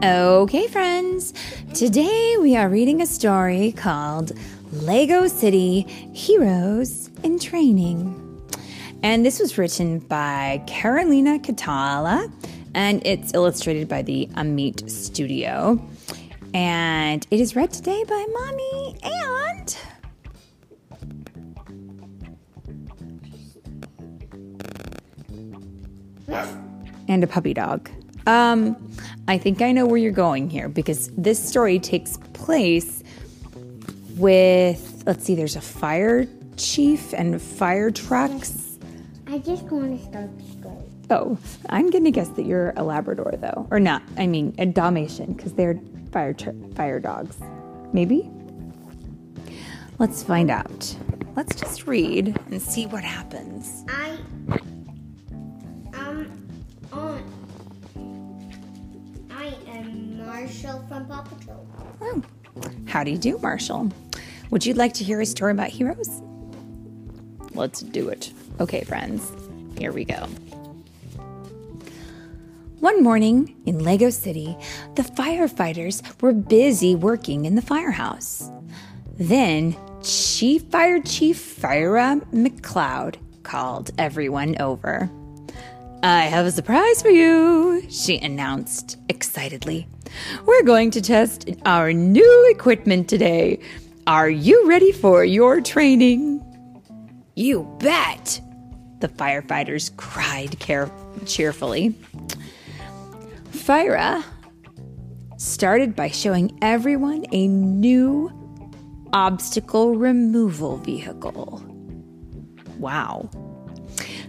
Okay, friends, today we are reading a story called Lego City Heroes in Training. And this was written by Carolina Catala, and it's illustrated by the Amit Studio. And it is read today by Mommy and... and a puppy dog. I think I know where you're going here, because this story takes place with, let's see, there's a fire chief and fire trucks. I just want to start the story. Oh, I'm going to guess that you're a Labrador, though. Or not, I mean, a Dalmatian, because they're fire dogs. Maybe? Let's find out. Let's just read and see what happens. I am Marshall from Paw Patrol. Oh, how do you do, Marshall? Would you like to hear a story about heroes? Let's do it. Okay, friends, here we go. One morning in Lego City, the firefighters were busy working in the firehouse. Then Fire Chief Freya McCloud called everyone over. I have a surprise for you, she announced excitedly. We're going to test our new equipment today. Are you ready for your training? You bet, the firefighters cried cheerfully. Freya started by showing everyone a new obstacle removal vehicle. Wow.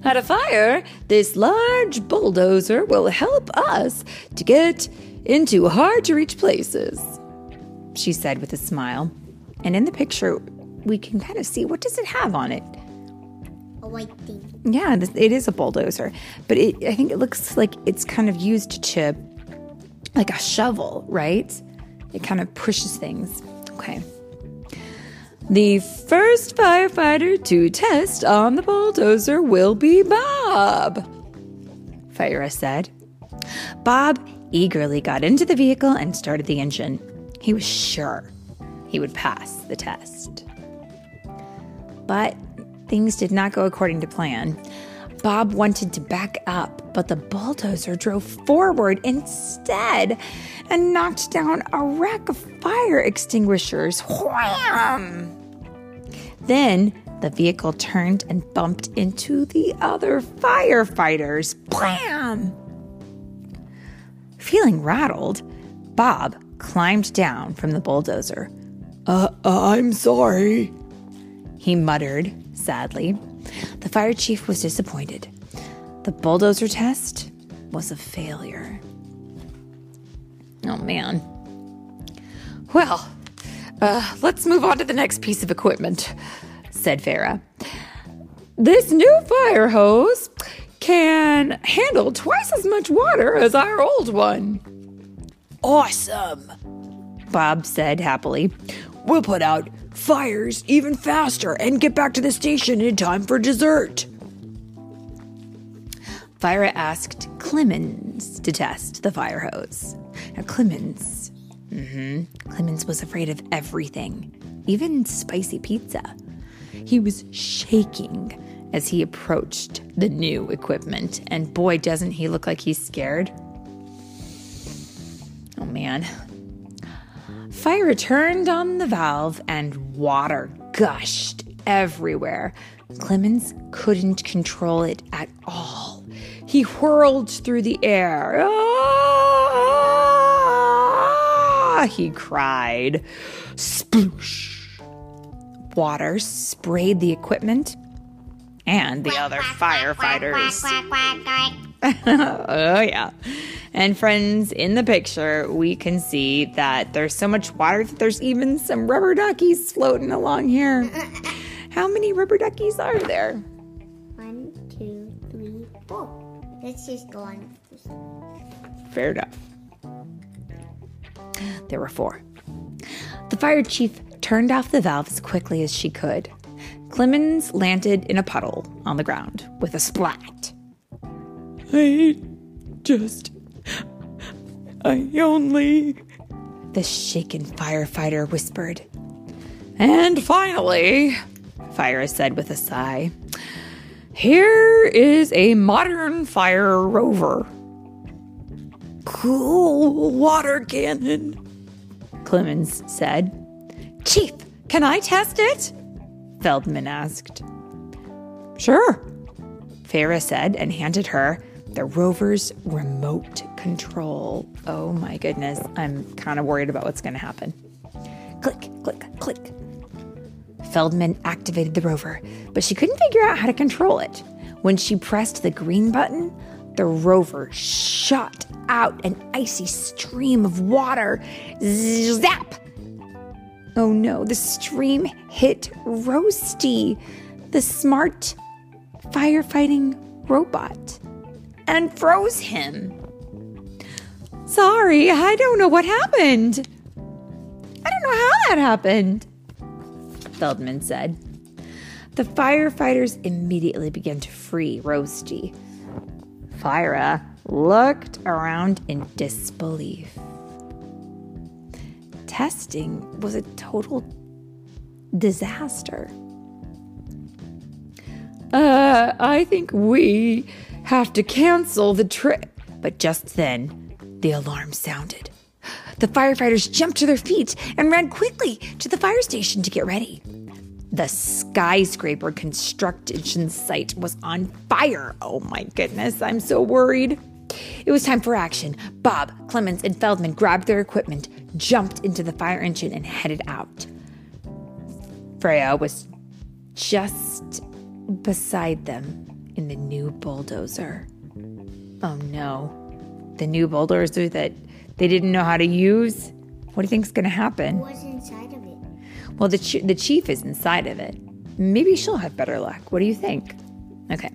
At a fire, this large bulldozer will help us to get into hard-to-reach places, she said with a smile. And in the picture, we can kind of see, what does it have on it? A white thing. Yeah, it is a bulldozer. But I think it looks like it's kind of used to, like a shovel, right? It kind of pushes things. Okay. The first firefighter to test on the bulldozer will be Bob, Freya said. Bob eagerly got into the vehicle and started the engine. He was sure he would pass the test. But things did not go according to plan. Bob wanted to back up, but the bulldozer drove forward instead and knocked down a rack of fire extinguishers. Wham! Then the vehicle turned and bumped into the other firefighters. Blam! Feeling rattled, Bob climbed down from the bulldozer. I'm sorry, he muttered sadly. The fire chief was disappointed. The bulldozer test was a failure. Oh, man. Well, let's move on to the next piece of equipment, said Freya. This new fire hose can handle twice as much water as our old one. Awesome, Bob said happily. We'll put out fires even faster and get back to the station in time for dessert. Freya asked Clemens to test the fire hose. Now, Clemens, Clemens was afraid of everything, even spicy pizza. He was shaking as he approached the new equipment, and boy, doesn't he look like he's scared. Oh, man. Freya turned on the valve and water gushed everywhere. Clemens couldn't control it at all. He whirled through the air. Ah! He cried. Sploosh! Water sprayed the equipment and the other firefighters. Oh, yeah. And friends, in the picture, we can see that there's so much water that there's even some rubber duckies floating along here. How many rubber duckies are there? 1, 2, 3, 4. Let's just go on. Fair enough. There were 4. The fire chief turned off the valve as quickly as she could. Clemens landed in a puddle on the ground with a splat. I just... I only... The shaken firefighter whispered. And finally, Fire said with a sigh, here is a modern fire rover. Cool water cannon, Clemens said. Chief, can I test it? Feldman asked. Sure, Farah said and handed her the rover's remote control. Oh my goodness, I'm kind of worried about what's going to happen. Click, click, click. Feldman activated the rover, but she couldn't figure out how to control it. When she pressed the green button, the rover shot out an icy stream of water. Zap! Oh no, the stream hit Roasty, the smart firefighting robot, and froze him. Sorry, I don't know what happened. I don't know how that happened, Feldman said. The firefighters immediately began to free Roasty. Fira looked around in disbelief. Testing was a total disaster. I think we have to cancel the trip. But just then, the alarm sounded. The firefighters jumped to their feet and ran quickly to the fire station to get ready. The skyscraper construction site was on fire. Oh my goodness, I'm so worried. It was time for action. Bob, Clemens, and Feldman grabbed their equipment, jumped into the fire engine, and headed out. Freya was just beside them in the new bulldozer. Oh no, the new bulldozer that they didn't know how to use? What do you think's going to happen? What's inside of it? Well, the chief is inside of it. Maybe she'll have better luck. What do you think? Okay.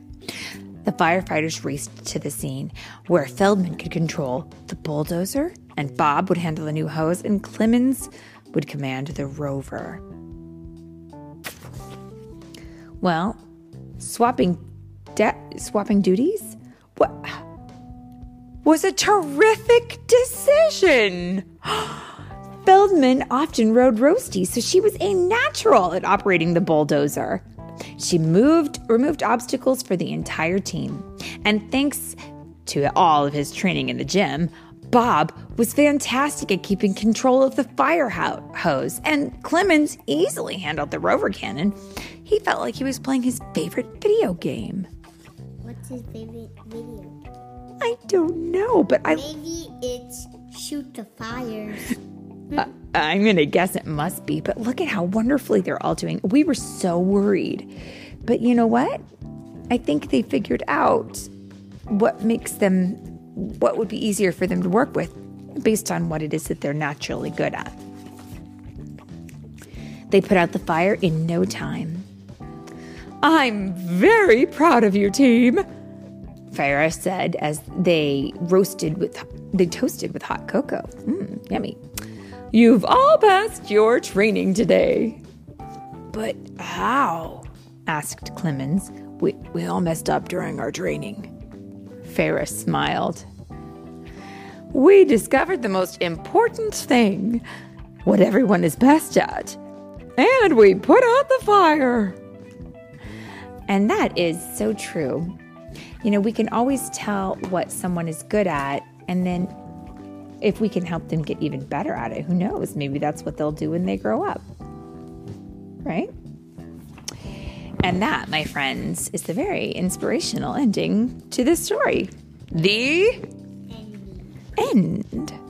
The firefighters raced to the scene where Feldman could control the bulldozer and Bob would handle the new hose and Clemens would command the rover. Well, swapping duties? What was a terrific decision! Feldman often rode Roasty, so she was a natural at operating the bulldozer. She removed obstacles for the entire team. And thanks to all of his training in the gym, Bob was fantastic at keeping control of the fire hose, and Clemens easily handled the rover cannon. He felt like he was playing his favorite video game. What's his favorite video game? I don't know, but Maybe it's shoot the fires. I'm going to guess it must be, but look at how wonderfully they're all doing. We were so worried. But you know what? I think they figured out what would be easier for them to work with based on what it is that they're naturally good at. They put out the fire in no time. I'm very proud of you, team, Farah said as they toasted with hot cocoa. Yummy. You've all passed your training today. But how? Asked Clemens. We all messed up during our training. Farah smiled. We discovered the most important thing, what everyone is best at, and we put out the fire. And that is so true. You know, we can always tell what someone is good at, and then if we can help them get even better at it, who knows? Maybe that's what they'll do when they grow up, right? And that, my friends, is the very inspirational ending to this story. The end.